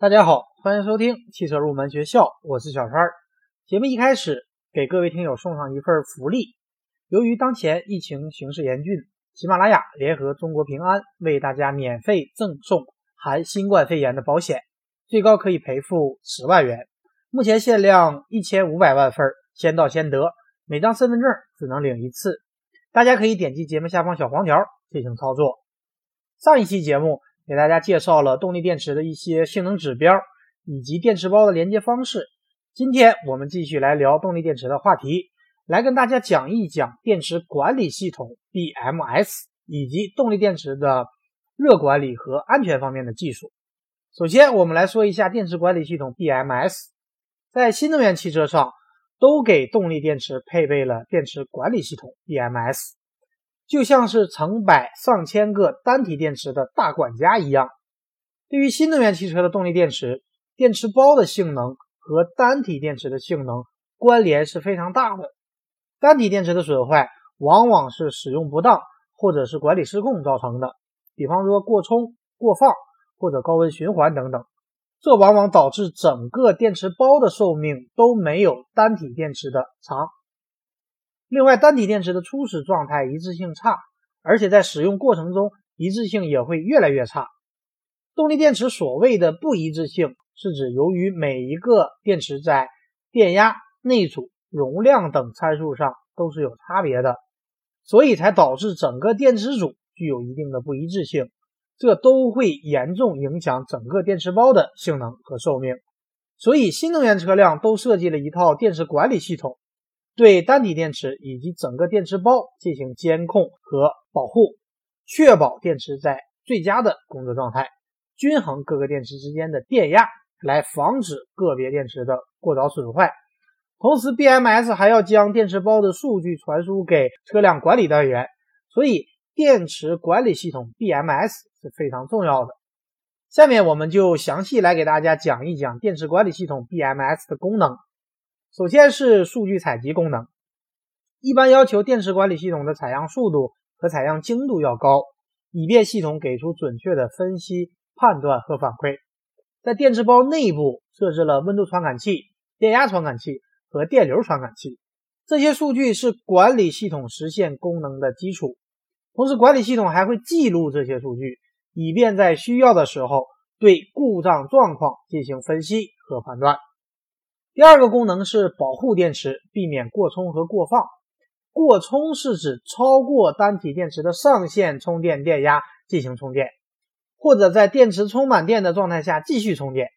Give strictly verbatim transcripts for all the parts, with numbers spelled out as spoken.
大家好，欢迎收听汽车入门学校，我是小川。节目一开始给各位听友送上一份福利。由于当前疫情形势严峻，喜马拉雅联合中国平安为大家免费赠送含新冠肺炎的保险，最高可以赔付十万元，目前限量一千五百万份，先到先得，每张身份证只能领一次。大家可以点击节目下方小黄条进行操作。上一期节目给大家介绍了动力电池的一些性能指标以及电池包的连接方式，今天我们继续来聊动力电池的话题，来跟大家讲一讲电池管理系统 B M S 以及动力电池的热管理和安全方面的技术。首先我们来说一下电池管理系统 B M S。 在新能源汽车上都给动力电池配备了电池管理系统 B M S，就像是成百上千个单体电池的大管家一样。对于新能源汽车的动力电池，电池包的性能和单体电池的性能关联是非常大的。单体电池的损坏往往是使用不当或者是管理失控造成的，比方说过充、过放或者高温循环等等，这往往导致整个电池包的寿命都没有单体电池的长。另外，单体电池的初始状态一致性差，而且在使用过程中一致性也会越来越差。动力电池所谓的不一致性，是指由于每一个电池在电压、内阻、容量等参数上都是有差别的，所以才导致整个电池组具有一定的不一致性，这都会严重影响整个电池包的性能和寿命。所以新能源车辆都设计了一套电池管理系统，对单体电池以及整个电池包进行监控和保护，确保电池在最佳的工作状态，均衡各个电池之间的电压，来防止个别电池的过早损坏。同时 B M S 还要将电池包的数据传输给车辆管理单元，所以电池管理系统 B M S 是非常重要的。下面我们就详细来给大家讲一讲电池管理系统 B M S 的功能。首先是数据采集功能，一般要求电池管理系统的采样速度和采样精度要高，以便系统给出准确的分析、判断和反馈。在电池包内部设置了温度传感器、电压传感器和电流传感器，这些数据是管理系统实现功能的基础。同时管理系统还会记录这些数据，以便在需要的时候对故障状况进行分析和判断。第二个功能是保护电池，避免过充和过放。过充是指超过单体电池的上限充电电压进行充电，或者在电池充满电的状态下继续充电。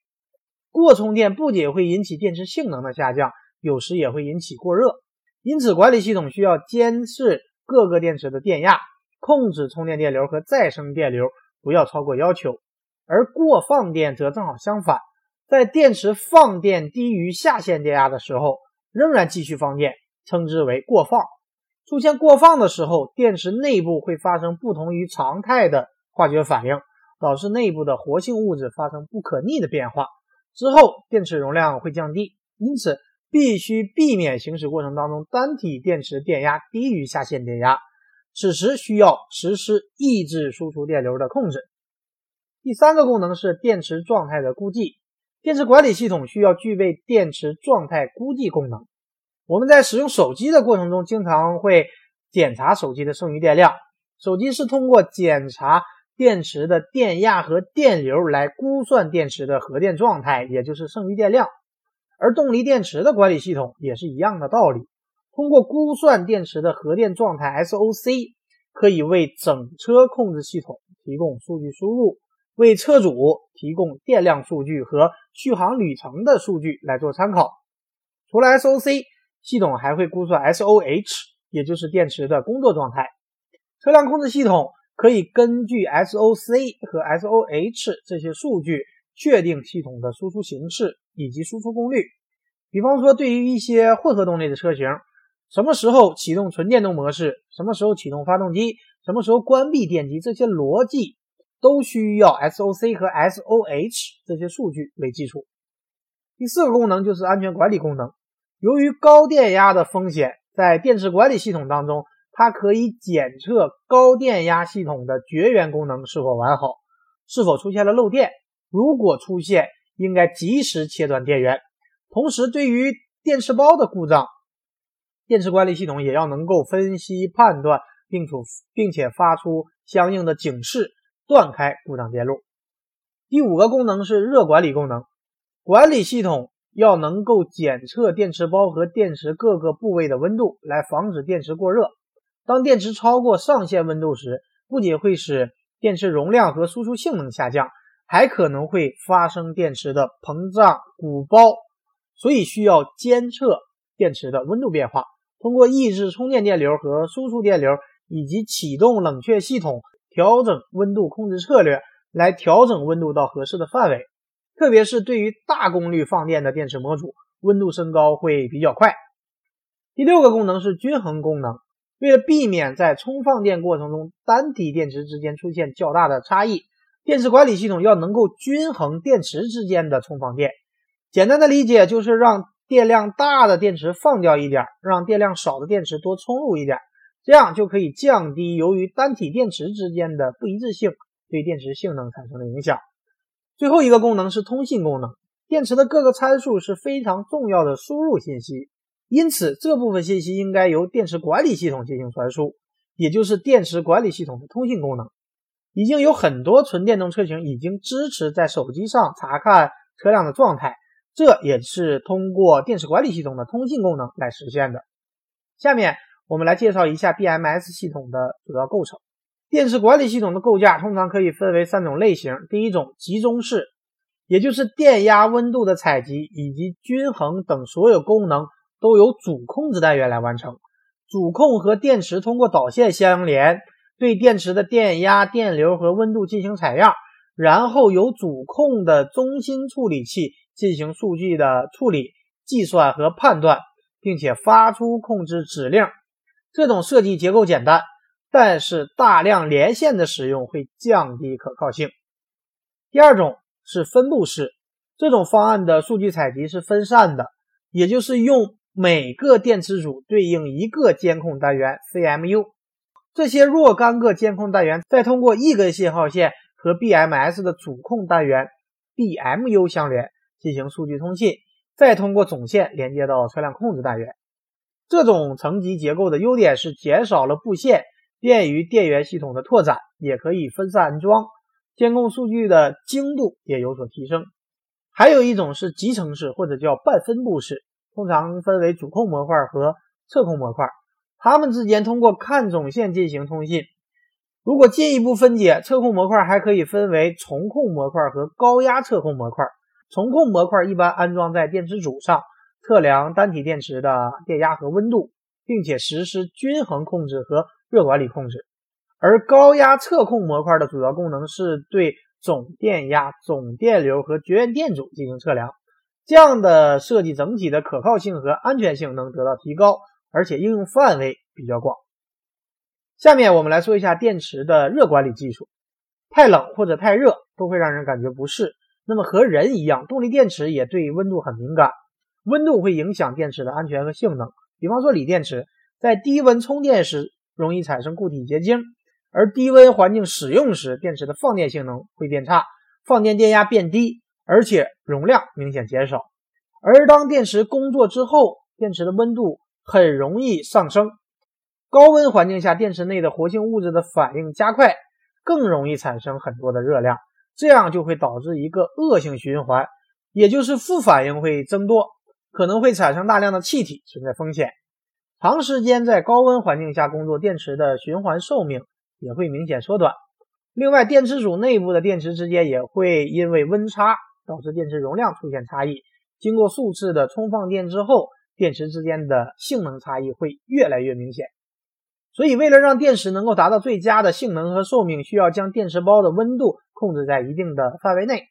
过充电不仅会引起电池性能的下降，有时也会引起过热，因此管理系统需要监视各个电池的电压，控制充电电流和再生电流不要超过要求。而过放电则正好相反，在电池放电低于下限电压的时候仍然继续放电，称之为过放。出现过放的时候，电池内部会发生不同于常态的化学反应，导致内部的活性物质发生不可逆的变化，之后电池容量会降低，因此必须避免行驶过程当中单体电池电压低于下限电压，此时需要实施抑制输出电流的控制。第三个功能是电池状态的估计，电池管理系统需要具备电池状态估计功能。我们在使用手机的过程中经常会检查手机的剩余电量，手机是通过检查电池的电压和电流来估算电池的核电状态，也就是剩余电量。而动力电池的管理系统也是一样的道理，通过估算电池的核电状态 S O C， 可以为整车控制系统提供数据输入，为车主提供电量数据和续航里程的数据来做参考。除了 S O C， 系统还会估算 S O H， 也就是电池的工作状态。车辆控制系统可以根据 S O C 和 S O H 这些数据确定系统的输出形式以及输出功率。比方说对于一些混合动力的车型，什么时候启动纯电动模式，什么时候启动发动机，什么时候关闭电机，这些逻辑都需要 S O C 和 S O H 这些数据为基础。第四个功能就是安全管理功能。由于高电压的风险，在电池管理系统当中，它可以检测高电压系统的绝缘功能是否完好，是否出现了漏电。如果出现，应该及时切断电源。同时，对于电池包的故障，电池管理系统也要能够分析判断，并处并且发出相应的警示，断开故障电路。第五个功能是热管理功能，管理系统要能够检测电池包和电池各个部位的温度，来防止电池过热。当电池超过上限温度时，不仅会使电池容量和输出性能下降，还可能会发生电池的膨胀、鼓包，所以需要监测电池的温度变化，通过抑制充电电流和输出电流，以及启动冷却系统，调整温度控制策略，来调整温度到合适的范围。特别是对于大功率放电的电池模组，温度升高会比较快。第六个功能是均衡功能，为了避免在充放电过程中单体电池之间出现较大的差异，电池管理系统要能够均衡电池之间的充放电。简单的理解就是让电量大的电池放掉一点，让电量少的电池多充入一点，这样就可以降低由于单体电池之间的不一致性对电池性能产生的影响。最后一个功能是通信功能，电池的各个参数是非常重要的输入信息，因此这部分信息应该由电池管理系统进行传输，也就是电池管理系统的通信功能。已经有很多纯电动车型已经支持在手机上查看车辆的状态，这也是通过电池管理系统的通信功能来实现的。下面我们来介绍一下 B M S 系统的主要构成。电池管理系统的构架通常可以分为三种类型，第一种集中式，也就是电压、温度的采集以及均衡等所有功能都由主控制单元来完成。主控和电池通过导线相连，对电池的电压、电流和温度进行采样，然后由主控的中心处理器进行数据的处理、计算和判断，并且发出控制指令。这种设计结构简单，但是大量连线的使用会降低可靠性。第二种是分布式，这种方案的数据采集是分散的，也就是用每个电池组对应一个监控单元 C M U， 这些若干个监控单元再通过一根信号线和 B M S 的主控单元 B M U 相连进行数据通信，再通过总线连接到车辆控制单元。这种层级结构的优点是减少了布线，便于电源系统的拓展，也可以分散安装，监控数据的精度也有所提升。还有一种是集成式，或者叫半分布式，通常分为主控模块和测控模块，它们之间通过看总线进行通信。如果进一步分解，测控模块还可以分为重控模块和高压测控模块。重控模块一般安装在电池组上，测量单体电池的电压和温度，并且实施均衡控制和热管理控制。而高压测控模块的主要功能是对总电压、总电流和绝缘电阻进行测量。这样的设计整体的可靠性和安全性能得到提高，而且应用范围比较广。下面我们来说一下电池的热管理技术。太冷或者太热都会让人感觉不适，那么和人一样，动力电池也对温度很敏感，温度会影响电池的安全和性能。比方说锂电池在低温充电时容易产生固体结晶，而低温环境使用时，电池的放电性能会变差，放电电压变低，而且容量明显减少。而当电池工作之后，电池的温度很容易上升，高温环境下电池内的活性物质的反应加快，更容易产生很多的热量，这样就会导致一个恶性循环，也就是负反应会增多，可能会产生大量的气体，存在风险。长时间在高温环境下工作，电池的循环寿命也会明显缩短。另外，电池组内部的电池之间也会因为温差导致电池容量出现差异，经过数次的充放电之后，电池之间的性能差异会越来越明显。所以为了让电池能够达到最佳的性能和寿命，需要将电池包的温度控制在一定的范围内，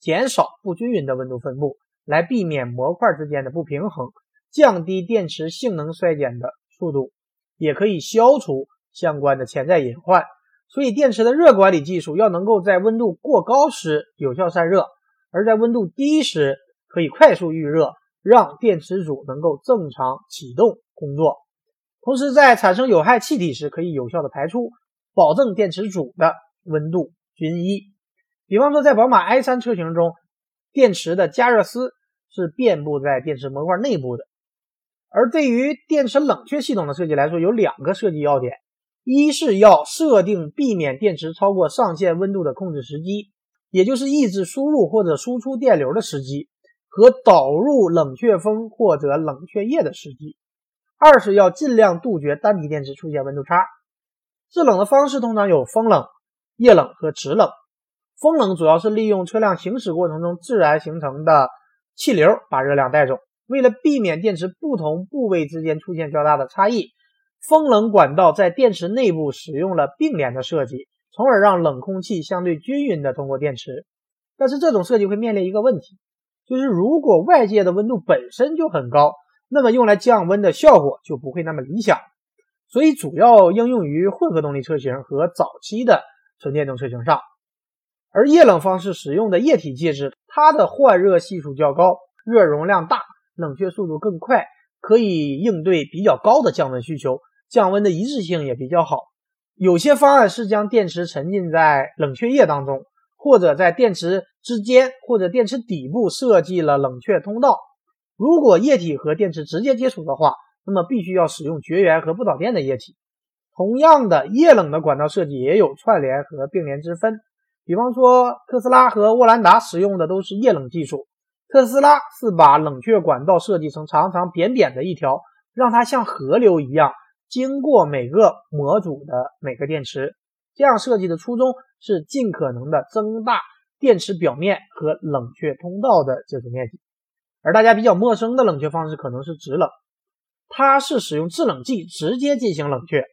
减少不均匀的温度分布，来避免模块之间的不平衡，降低电池性能衰减的速度，也可以消除相关的潜在隐患。所以电池的热管理技术要能够在温度过高时有效散热，而在温度低时可以快速预热，让电池组能够正常启动工作，同时在产生有害气体时可以有效的排出，保证电池组的温度均一。比方说在宝马 i 三 车型中，电池的加热丝是遍布在电池模块内部的。而对于电池冷却系统的设计来说，有两个设计要点，一是要设定避免电池超过上限温度的控制时机，也就是抑制输入或者输出电流的时机和导入冷却风或者冷却液的时机。二是要尽量杜绝单体电池出现温度差。制冷的方式通常有风冷、液冷和池冷。风冷主要是利用车辆行驶过程中自然形成的气流把热量带走，为了避免电池不同部位之间出现较大的差异，风冷管道在电池内部使用了并联的设计，从而让冷空气相对均匀的通过电池。但是这种设计会面临一个问题，就是如果外界的温度本身就很高，那么用来降温的效果就不会那么理想，所以主要应用于混合动力车型和早期的纯电动车型上。而液冷方式使用的液体介质，它的换热系数较高，热容量大，冷却速度更快，可以应对比较高的降温需求，降温的一致性也比较好。有些方案是将电池沉浸在冷却液当中，或者在电池之间或者电池底部设计了冷却通道。如果液体和电池直接接触的话，那么必须要使用绝缘和不导电的液体。同样的，液冷的管道设计也有串联和并联之分，比方说特斯拉和沃兰达使用的都是液冷技术。特斯拉是把冷却管道设计成长长扁扁的一条，让它像河流一样经过每个模组的每个电池。这样设计的初衷是尽可能的增大电池表面和冷却通道的接触面积。而大家比较陌生的冷却方式可能是直冷，它是使用制冷剂直接进行冷却，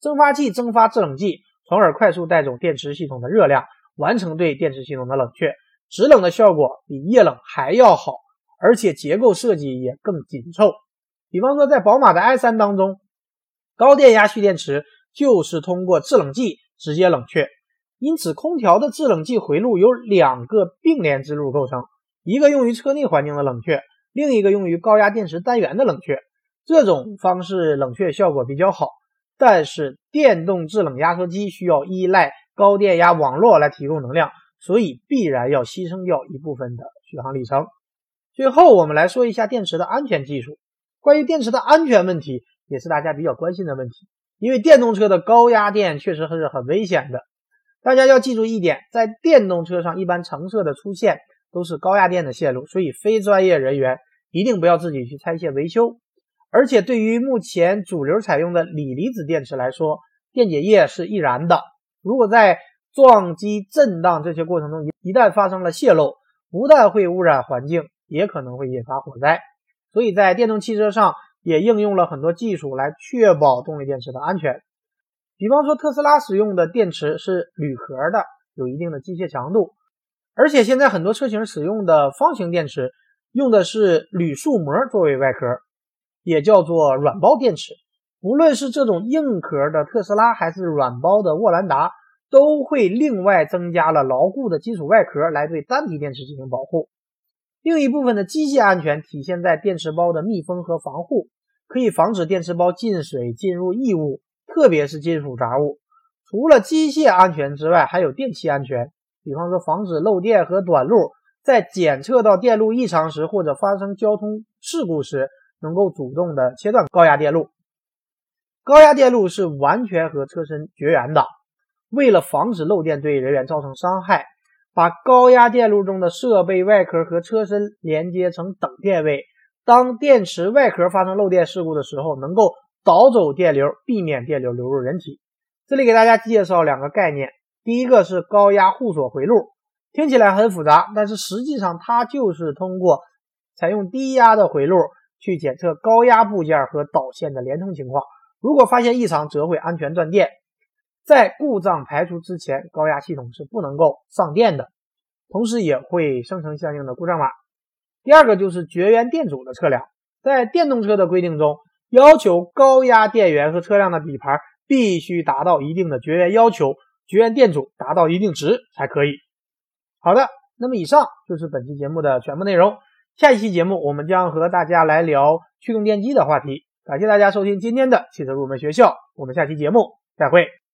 蒸发器蒸发制冷剂，从而快速带走电池系统的热量，完成对电池系统的冷却。直冷的效果比液冷还要好，而且结构设计也更紧凑。比方说在宝马的 i 三 当中，高电压蓄电池就是通过制冷剂直接冷却，因此空调的制冷剂回路有两个并联之路构成，一个用于车内环境的冷却，另一个用于高压电池单元的冷却。这种方式冷却效果比较好，但是电动制冷压缩机需要依赖高电压网络来提供能量，所以必然要牺牲掉一部分的续航里程。最后我们来说一下电池的安全技术。关于电池的安全问题也是大家比较关心的问题，因为电动车的高压电确实是很危险的。大家要记住一点，在电动车上一般橙色的粗线都是高压电的线路，所以非专业人员一定不要自己去拆卸维修。而且对于目前主流采用的锂离子电池来说，电解液是易燃的，如果在撞击、震荡这些过程中一旦发生了泄漏，不但会污染环境，也可能会引发火灾。所以在电动汽车上也应用了很多技术来确保动力电池的安全。比方说特斯拉使用的电池是铝壳的，有一定的机械强度，而且现在很多车型使用的方形电池用的是铝塑膜作为外壳，也叫做软包电池。无论是这种硬壳的特斯拉还是软包的沃兰达，都会另外增加了牢固的基础外壳来对单体电池进行保护。另一部分的机械安全体现在电池包的密封和防护，可以防止电池包进水进入异物，特别是金属杂物。除了机械安全之外，还有电气安全，比方说防止漏电和短路，在检测到电路异常时或者发生交通事故时，能够主动的切断高压电路。高压电路是完全和车身绝缘的，为了防止漏电对人员造成伤害，把高压电路中的设备外壳和车身连接成等电位，当电池外壳发生漏电事故的时候，能够导走电流，避免电流流入人体。这里给大家介绍两个概念，第一个是高压互锁回路，听起来很复杂，但是实际上它就是通过采用低压的回路去检测高压部件和导线的连通情况，如果发现异常则会安全断电。在故障排除之前，高压系统是不能够上电的，同时也会生成相应的故障码。第二个就是绝缘电阻的测量，在电动车的规定中，要求高压电源和车辆的底盘必须达到一定的绝缘要求，绝缘电阻达到一定值才可以。好的，那么以上就是本期节目的全部内容，下一期节目我们将和大家来聊驱动电机的话题。感谢大家收听今天的汽车入门学校，我们下期节目再会。